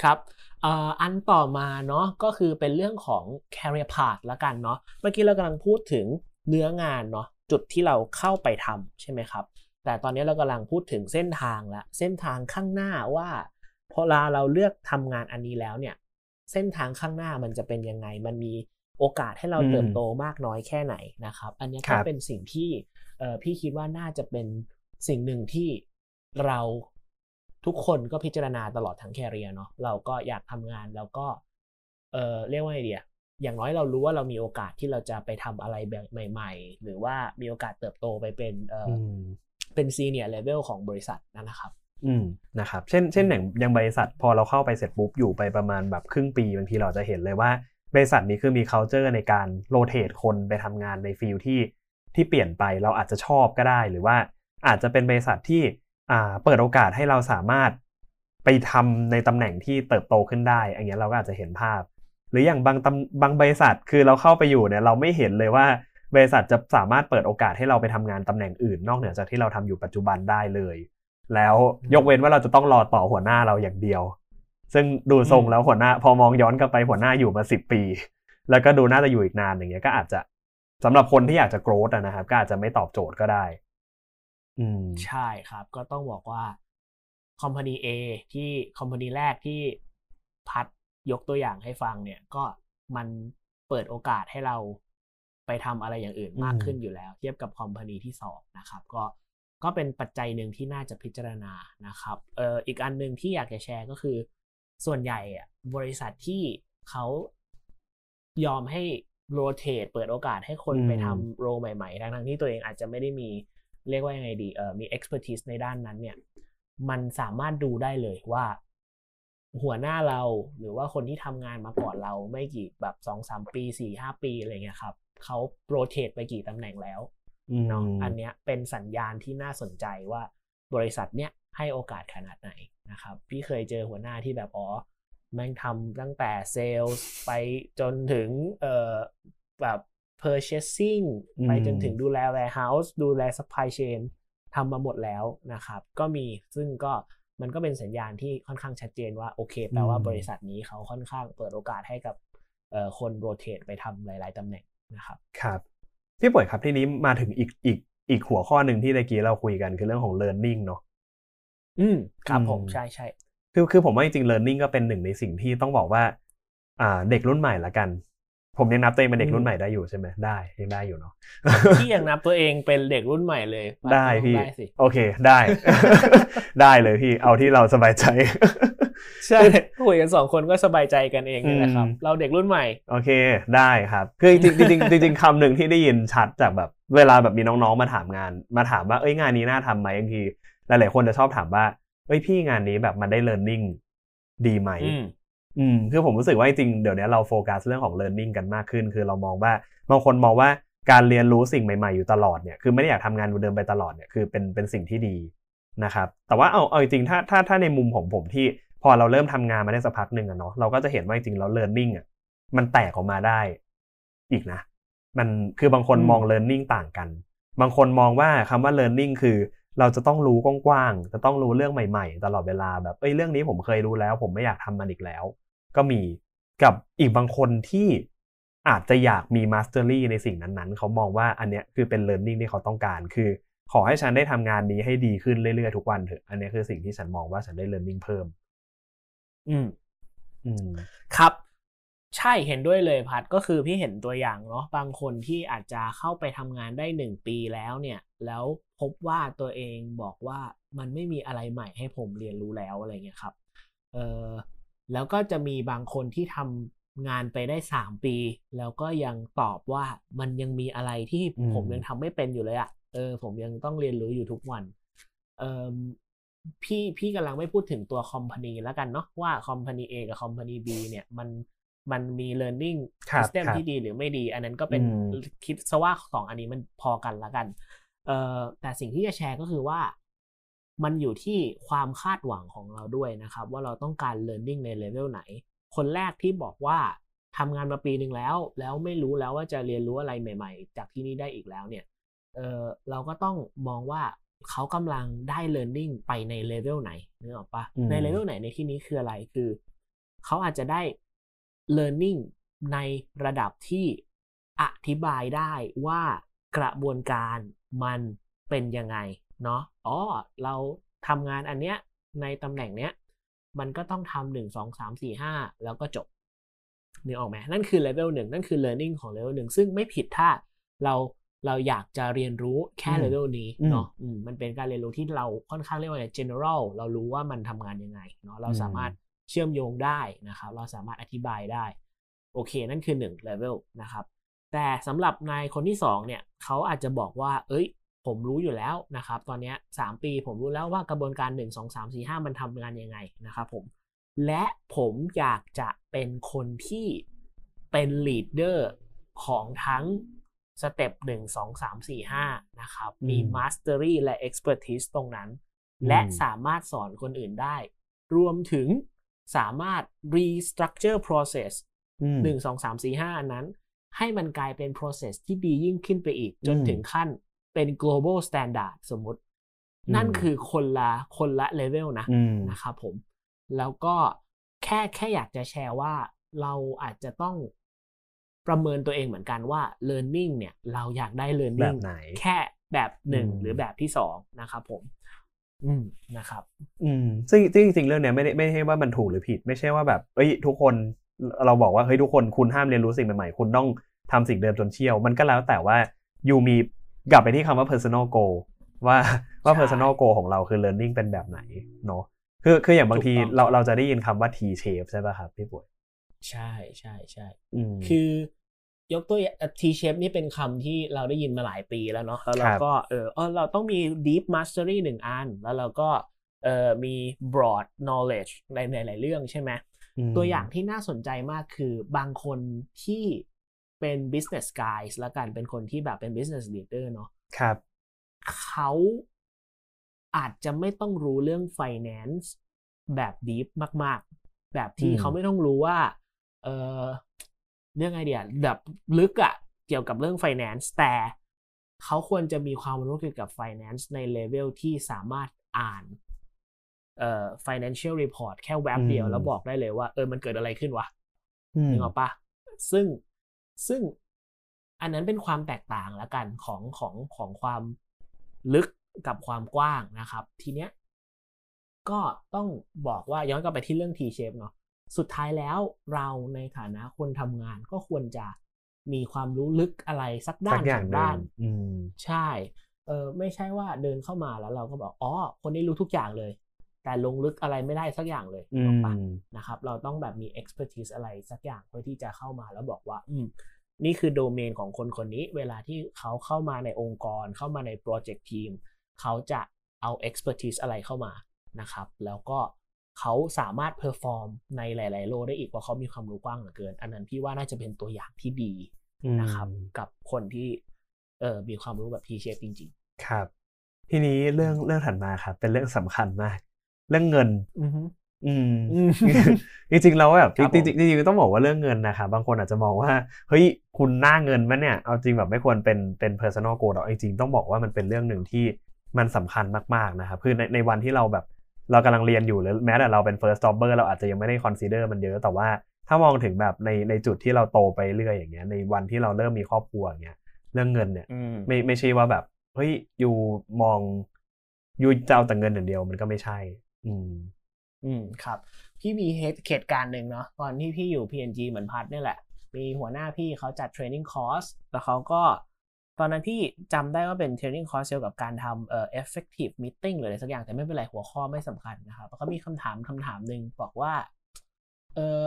ครับอ่าอันต่อมาเนาะก็คือเป็นเรื่องของ career path ละกันเนาะเมื่อกี้เรากำลังพูดถึงเนื้องานเนาะจุดที่เราเข้าไปทำใช่ไหมครับแต่ตอนนี้เรากำลังพูดถึงเส้นทางละเส้นทางข้างหน้าว่าพอเราเลือกทำงานอันนี้แล้วเนี่ยเส้นทางข้างหน้ามันจะเป็นยังไงมันมีโอกาสให้เราเติบโตมากน้อยแค่ไหนนะครับอันนี้ก็เป็นสิ่งที่พี่คิดว่าน่าจะเป็นสิ่งหนึ่งที่เราทุกคนก็พิจารณาตลอดทั้งแคเรียร์เนาะเราก็อยากทำงานแล้วก็เออเรียกว่าไงดีอย่างน้อยเรารู้ว่าเรามีโอกาสที่เราจะไปทำอะไรแบบใหม่ๆหรือว่ามีโอกาสเติบโตไปเป็นเออเป็นซีเนียร์เลเวลของบริษัทนั่นนะครับอืมนะครับเช่นเช่นอย่างอย่างบริษัทพอเราเข้าไปเสร็จปุ๊บอยู่ไปประมาณแบบครึ่งปีบางทีเราจะเห็นเลยว่าบริษัทนี้คือมี culture ในการโรเตทคนไปทำงานในฟิลที่ที่เปลี่ยนไปเราอาจจะชอบก็ได้หรือว่าอาจจะเป็นบริษัทที่อ่าเปิดโอกาสให้เราสามารถไปทำในตำแหน่งที่เติบโตขึ้นได้อย่างเงี้ยเราก็อาจจะเห็นภาพหรืออย่างบางบางบริษัทคือเราเข้าไปอยู่เนี่ยเราไม่เห็นเลยว่าบริษัทจะสามารถเปิดโอกาสให้เราไปทำงานตำแหน่งอื่นนอกเหนือจากที่เราทำอยู่ปัจจุบันได้เลยแล้วยกเว้นว่าเราจะต้องรอต่อหัวหน้าเราอย่างเดียวซึ่งดูทรงแล้วหัวหน้าพอมองย้อนกลับไปหัวหน้าอยู่มาสิบปีแล้วก็ดูน่าจะอยู่อีกนานอย่างเงี้ยก็อาจจะสำหรับคนที่อยากจะ growth นะครับก็อาจจะไม่ตอบโจทย์ก็ได้อืมใช่ครับก็ต้องบอกว่า company A ที่ company แรกที่พัดยกตัวอย่างให้ฟังเนี่ยก็มันเปิดโอกาสให้เราไปทำอะไรอย่างอื่นมากขึ้นอยู่แล้วเทียบกับ company ที่สองนะครับก็ก็เป็นปัจจัยหนึ่งที่น่าจะพิจารณานะครับเอ่ออีกอันนึงที่อยากจะแชร์ก็คือส่วนใหญ่อะบริษัทที่เขายอมให้โรเตทเปิดโอกาสให้คนไปทำโรใหม่ๆทั้งๆที่ตัวเองอาจจะไม่ได้มีเรียกว่ายังไงดีเอ่อมี expertise ในด้านนั้นเนี่ยมันสามารถดูได้เลยว่าหัวหน้าเราหรือว่าคนที่ทำงานมาก่อนเราไม่กี่แบบ สองสาม ปีสี่ ห้าปีอะไรเงี้ยครับเขาโรเตทไปกี่ตำแหน่งแล้วเนาะอันเนี้ยเป็นสัญญาณที่น่าสนใจว่าบริษัทเนี้ยให้โอกาสขนาดไหนนะครับพี่เคยเจอหัวหน้าที่แบบอ๋อแม่งทำตั้งแต่เซลส์ไปจนถึงเอ่อแบบ purchasing ไปจนถึงดูแล warehouse ดูแล supply chain ทำมาหมดแล้วนะครับก็มีซึ่งก็ มันก็เป็นสัญญาณที่ค่อนข้างชัดเจนว่าโอเคแปลว่าบริษัทนี้เขาค่อนข้างเปิดโอกาสให้กับคนโรเตทไปทำหลายๆตำแหน่งนะครับครับพี่ป่วยครับทีนี้มาถึงอีกอีกอีกหัวข้อหนึ่งที่ตะกี้เราคุยกันคือเรื่องของ learning เนาะอืมครับผมใช่ใช่คือคือผมว่าจริงๆ learning ก็เป็นหนึ่งในสิ่งที่ต้องบอกว่าอ่าเด็กรุ่นใหม่ละกันผมยังนับตัวเองเป็นเด็กรุ่นใหม่ได้อยู่ใช่ไหมได้ยังได้อยู่เนาะพี่ยังนับตัวเองเป็นเด็กรุ่นใหม่เลยได้พี่โอเคได้ได้เลยพี่เอาที่เราสบายใจใช่คุยกันสองคนก็สบายใจกันเองนี่แหละครับเราเด็กรุ่นใหม่โอเคได้ครับคือจริงจริงจริงคำหนึ่งที่ได้ยินชัดจากแบบเวลาแบบมีน้องๆมาถามงานมาถามว่าเอ้ยงานนี้น่าทำไหมบางทีหลายๆคนจะชอบถามว่าเอ้ยพี่งานนี้แบบมันได้ learning ดีไหมอืมคือผมรู้สึกว่าจริงเดี๋ยวนี้เราโฟกัสเรื่องของ learning กันมากขึ้นคือเรามองว่าบางคนมองว่าการเรียนรู้สิ่งใหม่ๆอยู่ตลอดเนี่ยคือไม่ได้อยากทำงานเดิมไปตลอดเนี่ยคือเป็นเป็นสิ่งที่ดีนะครับแต่ว่าเอาเอาจริงถ้าถ้าถ้าในมุมของผมที่พอเราเริ่มทำงานมาได้สักพักหนึ่งอะเนาะเราก็จะเห็นว่าจริงๆแล้ว learning อ่ะมันแตกออกมาได้อีกนะมันคือบางคนมอง learning ต่างกันบางคนมองว่าคำว่า learning คือเราจะต้องรู้กว้างๆจะต้องรู้เรื่องใหม่ๆตลอดเวลาแบบเอ้ยเรื่องนี้ผมเคยรู้แล้วผมไม่อยากทำมันอีกแล้วก็มีกับอีกบางคนที่อาจจะอยากมี mastery ในสิ่งนั้นๆเขามองว่าอันเนี้ยคือเป็น learning ที่เขาต้องการคือขอให้ฉันได้ทำงานนี้ให้ดีขึ้นเรื่อยๆทุกวันเถอะอันนี้คือสิ่งที่ฉันมองว่าฉันได้ learning เพิ่มอืมอืมครับใช่เห็นด้วยเลยพัดก็คือพี่เห็นตัวอย่างเนาะบางคนที่อาจจะเข้าไปทำงานได้หนึ่งปีแล้วเนี่ยแล้วพบว่าตัวเองบอกว่ามันไม่มีอะไรใหม่ให้ผมเรียนรู้แล้วอะไรเงี้ยครับเออแล้วก็จะมีบางคนที่ทำงานไปได้สามปีแล้วก็ยังตอบว่ามันยังมีอะไรที่ผมยังทำไม่เป็นอยู่เลยอะเออผมยังต้องเรียนรู้อยู่ทุกวันเออพี่พี่กำลังไม่พูดถึงตัวคอมพานีแล้วกันเนาะว่าคอมพานี A กับคอมพานี B เนี่ยมันมันมี learning system ที่ดีหรือไม่ดีอันนั้นก็เป็นคิดซะว่าสองอันนี้มันพอกันละกันเอ่อแต่สิ่งที่จะแชร์ก็คือว่ามันอยู่ที่ความคาดหวังของเราด้วยนะครับว่าเราต้องการ learning ใน level ไหนคนแรกที่บอกว่าทำงานมาปีนึงแล้วแล้วไม่รู้แล้วว่าจะเรียนรู้อะไรใหม่ๆจากที่นี่ได้อีกแล้วเนี่ยเอ่อเราก็ต้องมองว่าเขากำลังได้ learning ไปใน level ไหนนึกออกปะใน level ไหนในที่นี้คืออะไรคือเขาอาจจะได้learning ในระดับที่อธิบายได้ว่ากระบวนการมันเป็นยังไงเนาะอ๋อเราทำงานอันเนี้ยในตำแหน่งเนี้ยมันก็ต้องทำหนึ่ง สอง สาม สี่ ห้าแล้วก็จบนี่ออกไหมนั่นคือ level หนึ่งนั่นคือ learning ของ level หนึ่งซึ่งไม่ผิดถ้าเราเราอยากจะเรียนรู้แค่ level นี้เนาะมันเป็นการเรียนรู้ที่เราค่อนข้างเรียกว่า general เรารู้ว่ามันทำงานยังไงเนาะเราสามารถเชื่อมโยงได้นะครับเราสามารถอธิบายได้โอเคนั่นคือหนึ่ง level นะครับแต่สำหรับนายคนที่สองเนี่ยเขาอาจจะบอกว่าเอ้ยผมรู้อยู่แล้วนะครับตอนนี้สามปีผมรู้แล้วว่ากระบวนการหนึ่ง สอง สาม สี่ ห้ามันทำงานยังไงนะครับผมและผมอยากจะเป็นคนที่เป็น leader ของทั้งสเต็ปหนึ่ง สอง สาม สี่ ห้านะครับมี mastery และ expertise ตรงนั้นและสามารถสอนคนอื่นได้รวมถึงสามารถ restructure process หนึ่ง สอง สาม สี่ ห้า นั้นให้มันกลายเป็น process ที่ดียิ่งขึ้นไปอีกจนถึงขั้นเป็น global standard สมมุตินั่นคือคนละคนละ level นะนะครับผมแล้วก็แค่แค่อยากจะแชร์ว่าเราอาจจะต้องประเมินตัวเองเหมือนกันว่า learning เนี่ยเราอยากได้ learning แบบไหนแค่แบบหนึ่งหรือแบบที่สองนะครับผมอืมนะครับอืมซึ่งจริงๆเรื่องเนี้ยไม่ได้ไม่ใช่ว่ามันถูกหรือผิดไม่ใช่ว่าแบบเอ้ยทุกคนเราบอกว่าเฮ้ยทุกคนคุณห้ามเรียนรู้สิ่งใหม่ๆคุณต้องทำสิ่งเดิมจนเชี่ยวมันก็แล้วแต่ว่าอยู่มีกลับไปที่คำว่า personal goal ว่าว่า personal goal ของเราคือ learning เป็นแบบไหนเนาะคือคืออย่างบางทีเราเราจะได้ยินคำว่า T shape ใช่ป่ะครับพี่ปุ๋ยใช่ใช่ใช่คือยกตัว T shape นี่เป็นคำที่เราได้ยินมาหลายปีแล้วเนาะแล้วเราก็เออเราต้องมี deep mastery หนึ่งอันแล้วเราก็เออมี broad knowledge ในหลายๆเรื่องใช่ไหมตัวอย่างที่น่าสนใจมากคือบางคนที่เป็น business guys ละกันเป็นคนที่แบบเป็น business leader เนาะครับเขาอาจจะไม่ต้องรู้เรื่อง finance แบบ deep มากๆแบบที่เขาไม่ต้องรู้ว่าเออเรื่องไอเดียแบบลึกอะเกี่ยวกับเรื่อง finance แต่เขาควรจะมีความรู้เกี่ยวกับ finance ในเลเวลที่สามารถอ่าน financial report แค่แวบเดียวแล้วบอกได้เลยว่าเออมันเกิดอะไรขึ้นวะนึกออกปะซึ่งซึ่งอันนั้นเป็นความแตกต่างละกันของของของความลึกกับความกว้างนะครับทีเนี้ยก็ต้องบอกว่าย้อนกลับไปที่เรื่อง T-shape เนาะสุดท้ายแล้วเราในฐานะคนทำงานก็ควรจะมีความรู้ลึกอะไรสักด้านสองด้านใช่เออไม่ใช่ว่าเดินเข้ามาแล้วเราก็บอกอ๋อคนนี้รู้ทุกอย่างเลยแต่ลงลึกอะไรไม่ได้สักอย่างเลยถูกปะนะครับเราต้องแบบมี expertise อะไรสักอย่างเพื่อที่จะเข้ามาแล้วบอกว่าอืมนี่คือโดเมนของคนคนนี้เวลาที่เขาเข้ามาในองค์กรเข้ามาในโปรเจกต์ทีมเขาจะเอา expertise อะไรเข้ามานะครับแล้วก็เขาสามารถเพอร์ฟอร์มในหลายๆโลได้อีกเพราะเขามีความรู้กว้างเหลือเกินอันนั้นพี่ว่าน่าจะเป็นตัวอย่างที่ดีนะครับกับคนที่เออมีความรู้แบบ T-shape จริงๆครับทีนี้เรื่องเรื่องถัดมาครับเป็นเรื่องสำคัญมากเรื่องเงินอืมจริงๆเราแบบจริงๆต้องบอกว่าเรื่องเงินนะคะบางคนอาจจะมองว่าเฮ้ยคุณหน้าเงินมั้ยเนี่ยเอาจริงแบบไม่ควรเป็นเป็น personal goal หรอกจริงๆต้องบอกว่ามันเป็นเรื่องนึงที่มันสำคัญมากๆนะครับคือในในวันที่เราแบบเรากำลังเรียนอยู่หรือแม้แต่เราเป็น first jobber เราอาจจะยังไม่ได้ consider มันเยอะแต่ว่าถ้ามองถึงแบบในในจุดที่เราโตไปเรื่อยอย่างเงี้ยในวันที่เราเริ่มมีครอบครัวอย่างเงี้ยเรื่องเงินเนี่ยไม่ไม่ใช่ว่าแบบเฮ้ยอยู่มองอยู่จะเอาแต่เงินอย่างเดียวมันก็ไม่ใช่อืมอืมครับพี่มีเหตุการณ์นึงเนาะตอนที่พี่อยู่ พี เอ็น จี เหมือนพัดเนี่ยแหละมีหัวหน้าพี่เขาจัดเทรนนิ่งคอร์สแล้วเขาก็ตอนนั้นพี่จำได้ว่าเป็นเทรนนิ่งคอร์สเกี่ยวกับการทำเอ่อ effective meeting หรืออะไรสักอย่างแต่ไม่เป็นไรหัวข้อไม่สำคัญนะครับแล้วก็มีคำถามคำถามนึงบอกว่าเอ่อ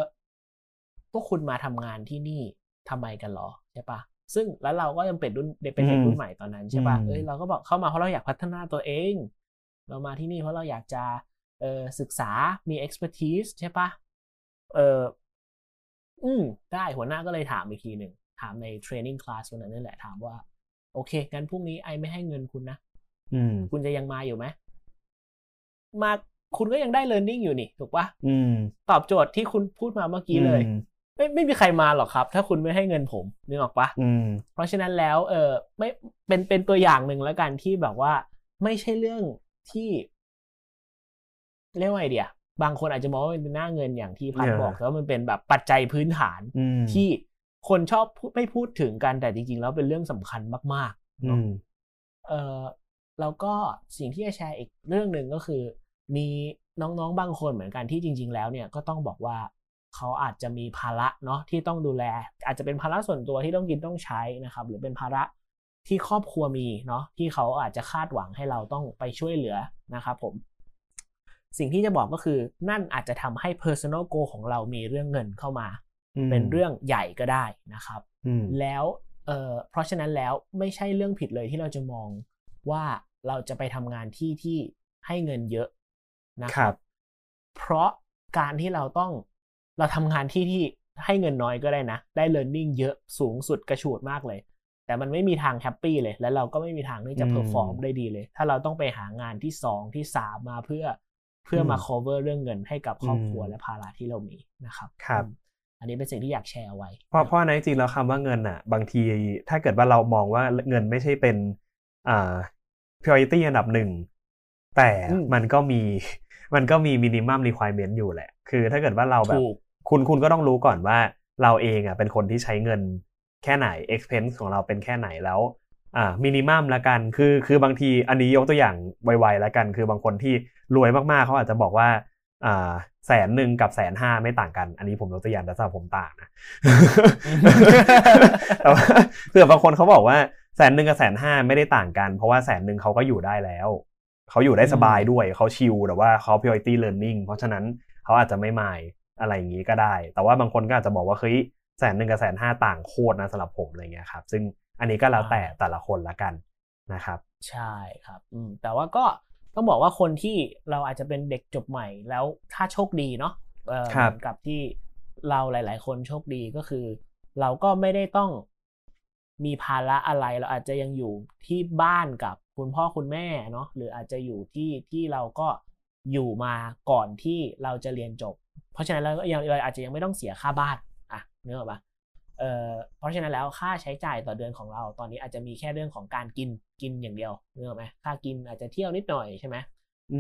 พวกคุณมาทำงานที่นี่ทำไมกันหรอใช่ปะซึ่งแล้วเราก็ยังเป็นรุ่นเป็นเด็กรุ่นใหม่ตอนนั้นใช่ปะเอ้ยเราก็บอกเข้ามาเพราะเราอยากพัฒนาตัวเองเรามาที่นี่เพราะเราอยากจะเอ่อศึกษามี expertise ใช่ปะเอ่ออืมได้หัวหน้าก็เลยถามอีกทีนึงถามใน training class วันนั้นนั่นแหละถามว่าโอเคงั้นพรุ่งนี้ไอไม่ให้เงินคุณนะอืมคุณจะยังมาอยู่ไหมมาคุณก็ยังได้ learning อยู่นี่ถูกปะอืมตอบโจทย์ที่คุณพูดมาเมื่อกี้เลยไม่ไม่มีใครมาหรอกครับถ้าคุณไม่ให้เงินผมนึกออกปะอืมเพราะฉะนั้นแล้วเออไม่เป็นเป็นตัวอย่างนึงแล้วกันที่แบบว่าไม่ใช่เรื่องที่เรียกว่าไอเดียบางคนอาจจะมองว่าเป็นหน้าเงินอย่างที่พัดบอกแต่ว่ามันเป็นแบบปัจจัยพื้นฐานที่คนชอบไม่พูดถึงกันแต่จริงๆแล้วเป็นเรื่องสำคัญมากๆเนาะเอ่อแล้วก็สิ่งที่จะแชร์อีกเรื่องนึงก็คือมีน้องๆบางคนเหมือนกันที่จริงๆแล้วเนี่ยก็ต้องบอกว่าเขาอาจจะมีภาระเนาะที่ต้องดูแลอาจจะเป็นภาระส่วนตัวที่ต้องกินต้องใช้นะครับหรือเป็นภาระที่ครอบครัวมีเนาะที่เขาอาจจะคาดหวังให้เราต้องไปช่วยเหลือนะครับผมสิ่งที่จะบอกก็คือนั่นอาจจะทำให้ personal goal ของเรามีเรื่องเงินเข้ามาเป็นเรื่องใหญ่ก็ได้นะครับแล้ว เอ่อ เพราะฉะนั้นแล้วไม่ใช่เรื่องผิดเลยที่เราจะมองว่าเราจะไปทำงานที่ที่ให้เงินเยอะนะครับเพราะการที่เราต้องเราทำงานที่ที่ให้เงินน้อยก็ได้นะได้ learning เยอะสูงสุดกระฉูดมากเลยแต่มันไม่มีทางแฮปปี้เลยและเราก็ไม่มีทางที่จะ perform ได้ดีเลยถ้าเราต้องไปหางานที่สองที่สามมาเพื่อเพื่อมา cover เรื่องเงินให้กับครอบครัวและภาระที่เรามีนะครับครับอันนี้เป็นสิ่งที่อยากแชร์ไว้เพราะเพราะในจริงแล้วคำว่าเงินอ่ะบางทีถ้าเกิดว่าเรามองว่าเงินไม่ใช่เป็นอ่า priority อันดับหนึ่งแต่มันก็มีมันก็มี minimum requirement อยู่แหละคือถ้าเกิดว่าเราแบบคุณคุณก็ต้องรู้ก่อนว่าเราเองอ่ะเป็นคนที่ใช้เงินแค่ไหน expense ของเราเป็นแค่ไหนแล้วอ่า minimum ละกันคือคือบางทีอันนี้ยกตัวอย่างไวๆละกันคือบางคนที่รวยมากๆเขาอาจจะบอกว่าอ่าแสนหนึ่งกับแสนห้าไม่ต่างกันอันนี้ผมยกตัวอย่างแต่สำหรับผมต่างนะแต่ว่าเผื่อบางคนเขาบอกว่าแสนหนึ่งกับแสนห้าไม่ได้ต่างกันเพราะว่าแสนหนึ่งเขาก็อยู่ได้แล้วเขาอยู่ได้สบายด้วยเขาชิลแต่ว่าเขา priority learning เพราะฉะนั้นเขาอาจจะไม่หมายอะไรอย่างนี้ก็ได้แต่ว่าบางคนก็อาจจะบอกว่าเฮ้ยแสนหนึ่งกับแสนห้าต่างโคตรนะสำหรับผมอะไรเงี้ยครับซึ่งอันนี้ก็แล้วแต่แต่ละคนละกันนะครับใช่ครับแต่ว่าก็ต้องบอกว่าคนที่เราอาจจะเป็นเด็กจบใหม่แล้วถ้าโชคดีเนาะเอ่อกับที่เราหลายๆคนโชคดีก็คือเราก็ไม่ได้ต้องมีภาระอะไรเราอาจจะยังอยู่ที่บ้านกับคุณพ่อคุณแม่เนาะหรืออาจจะอยู่ที่ที่เราก็อยู่มาก่อนที่เราจะเรียนจบเพราะฉะนั้นเรายังเราอาจจะยังไม่ต้องเสียค่าบ้านอ่ะนึกออกป่ะเอ่อเพราะฉะนั้นแล้วค่าใช้จ่ายต่อเดือนของเราตอนนี้อาจจะมีแค่เรื่องของการกินกินอย่างเดียวนึกออกมั้ยค่ากินอาจจะเที่ยวนิดหน่อยใช่มั้ย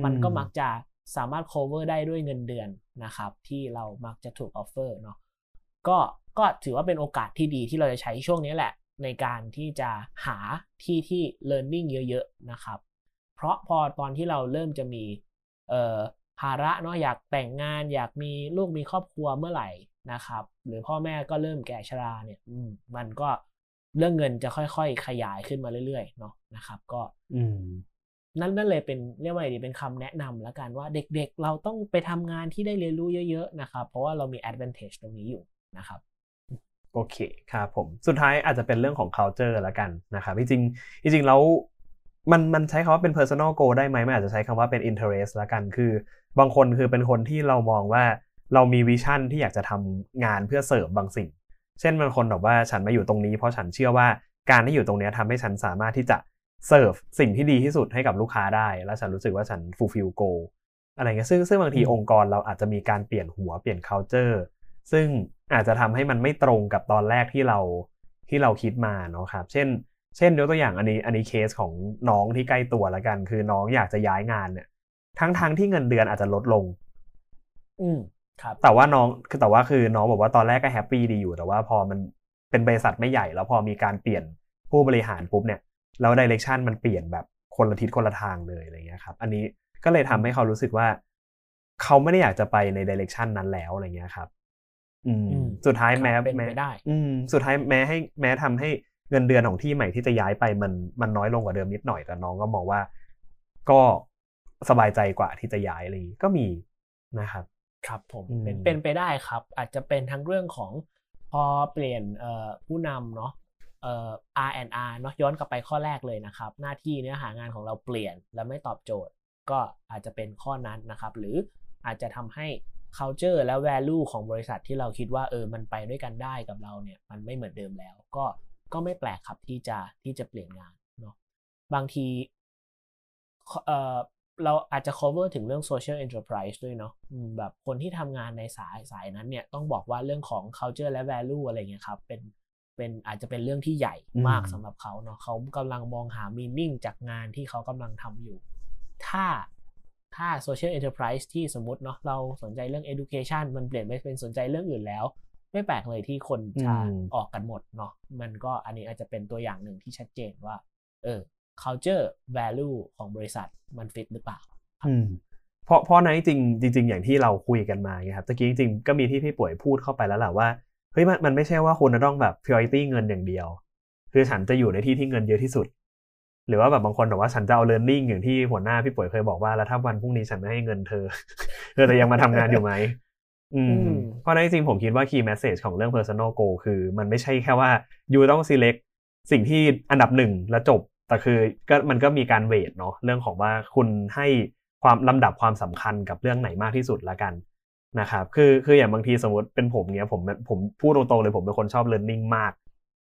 มันก็มักจะ สามารถ cover ได้ด้วยเงินเดือนนะครับที่เรามักจะถูก offer เนาะก็ก็ถือว่าเป็นโอกาสที่ดีที่เราจะใช้ช่วงนี้แหละในการที่จะหาที่ที่ learning เยอะๆนะครับเพราะพอตอนที่เราเริ่มจะมีเอ่อภาระเนาะอยากแต่งงานอยากมีลูกมีครอบครัวเมื่อไหร่นะครับหรือพ่อแม่ก็เริ่มแก่ชราเนี่ยอืมมันก็เรื่องเงินจะค่อยๆขยายขึ้นมาเรื่อยๆเนาะนะครับก็อืมนั่นนั่นเลยเป็นเรียกว่าอะไรดีเป็นคำแนะนำละกันว่าเด็กๆเราต้องไปทำงานที่ได้เรียนรู้เยอะๆนะครับเพราะว่าเรามี advantage ตรงนี้อยู่นะครับโอเคครับผมสุดท้ายอาจจะเป็นเรื่องของ culture ละกันนะครับจริงๆจริงๆแล้วมันมันใช้คำว่าเป็น personal goal ได้ไหมมันอาจจะใช้คำว่าเป็น interest ละกันคือบางคนคือเป็นคนที่เรามองว่าเรามีวิชั่นที่อยากจะทำงานเพื่อเสริมบางสิ่งเช่นบางคนบอกว่าฉันมาอยู่ตรงนี้เพราะฉันเชื่อว่าการที่อยู่ตรงนี้ทำให้ฉันสามารถที่จะเสิร์ฟสิ่งที่ดีที่สุดให้กับลูกค้าได้แล้วฉันรู้สึกว่าฉัน fulfill goal อะไรเงี้ยซึ่งซึ่งบางทีองค์กรเราอาจจะมีการเปลี่ยนหัวเปลี่ยน culture ซึ่งอาจจะทำให้มันไม่ตรงกับตอนแรกที่เราที่เราคิดมาเนาะครับเช่นเช่นยกตัวอย่างอันนี้อันนี้เคสของน้องที่ใกล้ตัวละกันคือน้องอยากจะย้ายงานเนี่ยทั้งๆที่เงินเดือนอาจจะลดลงอืมครับแต่ว่าน้องคือแต่ว่าคือน้องบอกว่าตอนแรกก็แฮปปี้ดีอยู่แต่ว่าพอมันเป็นบริษัทไม่ใหญ่แล้วพอมีการเปลี่ยนผู้บริหารปุ๊บเนี่ยแล้วไดเรคชั่นมันเปลี่ยนแบบคนละทิศคนละทางเลยอะไรเงี้ยครับอันนี้ก็เลยทำให้เขารู้สึกว่าเขาไม่ได้อยากจะไปในไดเรคชั่นนั้นแล้วอะไรเงี้ยครับอืมสุดท้ายแม้เป็นไปได้อืมสุดท้ายแม้ให้แม้ทำให้เงินเดือนของที่ใหม่ที่จะย้ายไปมันมันน้อยลงกว่าเดิมนิดหน่อยแต่น้องก็มองว่าก็สบายใจกว่าที่จะย้ายอะไรก็มีนะครับครับผมเป็นเป็นไปได้ครับอาจจะเป็นทั้งเรื่องของพอเปลี่ยนเอ่อผู้นำเนาะเอ่อ อาร์ แอนด์ อาร์ เนาะย้อนกลับไปข้อแรกเลยนะครับหน้าที่เนื้อหางานของเราเปลี่ยนและไม่ตอบโจทย์ก็อาจจะเป็นข้อนั้นนะครับหรืออาจจะทำให้ culture และ value ของบริษัทที่เราคิดว่าเออมันไปด้วยกันได้กับเราเนี่ยมันไม่เหมือนเดิมแล้วก็ก็ไม่แปลกครับที่จะที่จะเปลี่ยนงานเนาะบางทีเอ่อเราอาจจะ cover ถึงเรื่อง social enterprise ด้วยเนาะแบบคนที่ทำงานในสายสายนั้นเนี่ยต้องบอกว่าเรื่องของ culture และ value อะไรเงี้ยครับเป็นเป็นอาจจะเป็นเรื่องที่ใหญ่มากสำหรับเขาเนาะเขากำลังมองหา meaning จากงานที่เขากำลังทำอยู่ถ้าถ้า social enterprise ที่สมมติเนาะเราสนใจเรื่อง education มันเปลี่ยนไปเป็นสนใจเรื่องอื่นแล้วไม่แปลกเลยที่คนจะออกกันหมดเนาะมันก็อันนี้อาจจะเป็นตัวอย่างหนึ่งที่ชัดเจนว่าเออ culture value ของบริษัทมันฟิตหรือเปล่าอืมเพราะเพราะนั้นจริงจริงอย่างที่เราคุยกันมาไงครับตะกี้จริงก็มีที่พี่ป่วยพูดเข้าไปแล้วแหละว่าเฮ้ยมันมันไม่ใช่ว่าคุณจะต้องแบบ priority เงินอย่างเดียวคือฉันจะอยู่ในที่ที่เงินเยอะที่สุดหรือว่าแบบบางคนบอกว่าฉันจะเอา learning อย่างที่หัวหน้าพี่ป่วยเคยบอกว่าแล้วถ้าวันพรุ่งนี้ฉันไม่ให้เงินเธอเธอจะยังมาทำงานอยู่ไหมอืมเพราะในจริงผมคิดว่า key message ของเรื่อง personal goal คือมันไม่ใช่แค่ว่าอยู่ต้อง select สิ่งที่อันดับหนึ่งแล้วจบแต่คือก็มันก็มีการเวทเนาะเรื่องของว่าคุณให้ความลำดับความสำคัญกับเรื่องไหนมากที่สุดละกันนะครับคือคืออย่างบางทีสมมติเป็นผมเนี้ยผมผมพูดตรงๆเลยผมเป็นคนชอบ learning มาก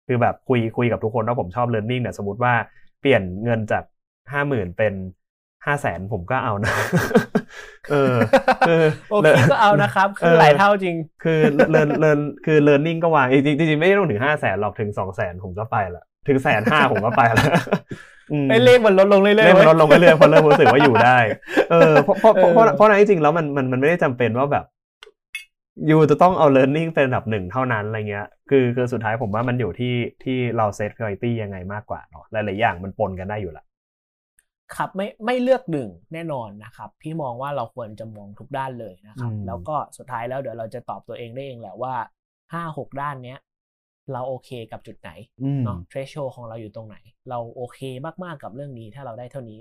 คือแบบคุยคุยกับทุกคนว่าผมชอบ learning เนี่ยสมมติว่าเปลี่ยนเงินจาก ห้าหมื่น เป็นห้าแสนผมก็เอานะเออโอเคก็เอานะครับคือหลายเท่าจริงคือเลิร์นเลิร์นคือเลิร์นนิ่งก็วางจริงจริงไม่ต้องถึงห้าแสนหรอกถึงสองแสนผมก็ไปละถึงแสนห้าผมก็ไปละไอ้เลขมันลดลงเรื่อยๆเลขมันลดลงเรื่อยๆพอเริ่มรู้สึกว่าอยู่ได้เออเพราะเพราะเพราะเพราะนั้นจริงแล้วมันมันมันไม่ได้จำเป็นว่าแบบอยู่จะต้องเอาเลิร์นนิ่งเป็นอันดับหนึ่งเท่านั้นอะไรเงี้ยคือคือสุดท้ายผมว่ามันอยู่ที่ที่เราเซตไพรออริตี้ยังไงมากกว่าเนาะหลายๆอย่างมันปนกันได้อยู่ละครับไม่ไม่เลือกหนึ่งแน่นอนนะครับพี่มองว่าเราควรจะมองทุกด้านเลยนะครับแล้วก็สุดท้ายแล้วเดี๋ยวเราจะตอบตัวเองได้เองแหละว่าห้าหกด้านเนี้ยเราโอเคกับจุดไหนเนาะ threshold ของเราอยู่ตรงไหนเราโอเคมากๆกับเรื่องนี้ถ้าเราได้เท่านี้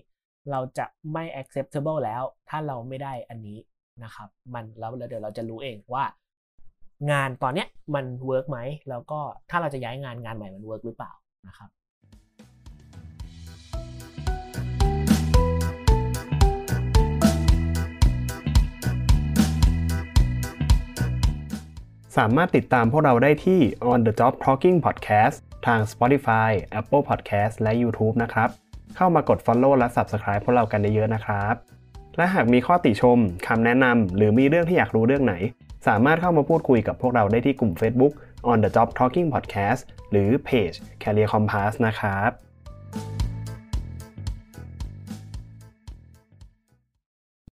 เราจะไม่ acceptable แล้วถ้าเราไม่ได้อันนี้นะครับมันแล้วเดี๋ยวเราจะรู้เองว่างานตอนเนี้ยมัน work ไหมแล้วก็ถ้าเราจะย้ายงานงานใหม่มัน work หรือเปล่านะครับสามารถติดตามพวกเราได้ที่ On the Job Talking Podcast ทาง Spotify, Apple Podcast และ YouTube นะครับเข้ามากด Follow และ Subscribe พวกเรากันเยอะๆนะครับและหากมีข้อติชมคำแนะนำหรือมีเรื่องที่อยากรู้เรื่องไหนสามารถเข้ามาพูดคุยกับพวกเราได้ที่กลุ่ม Facebook On the Job Talking Podcast หรือเพจ Career Compass นะครับ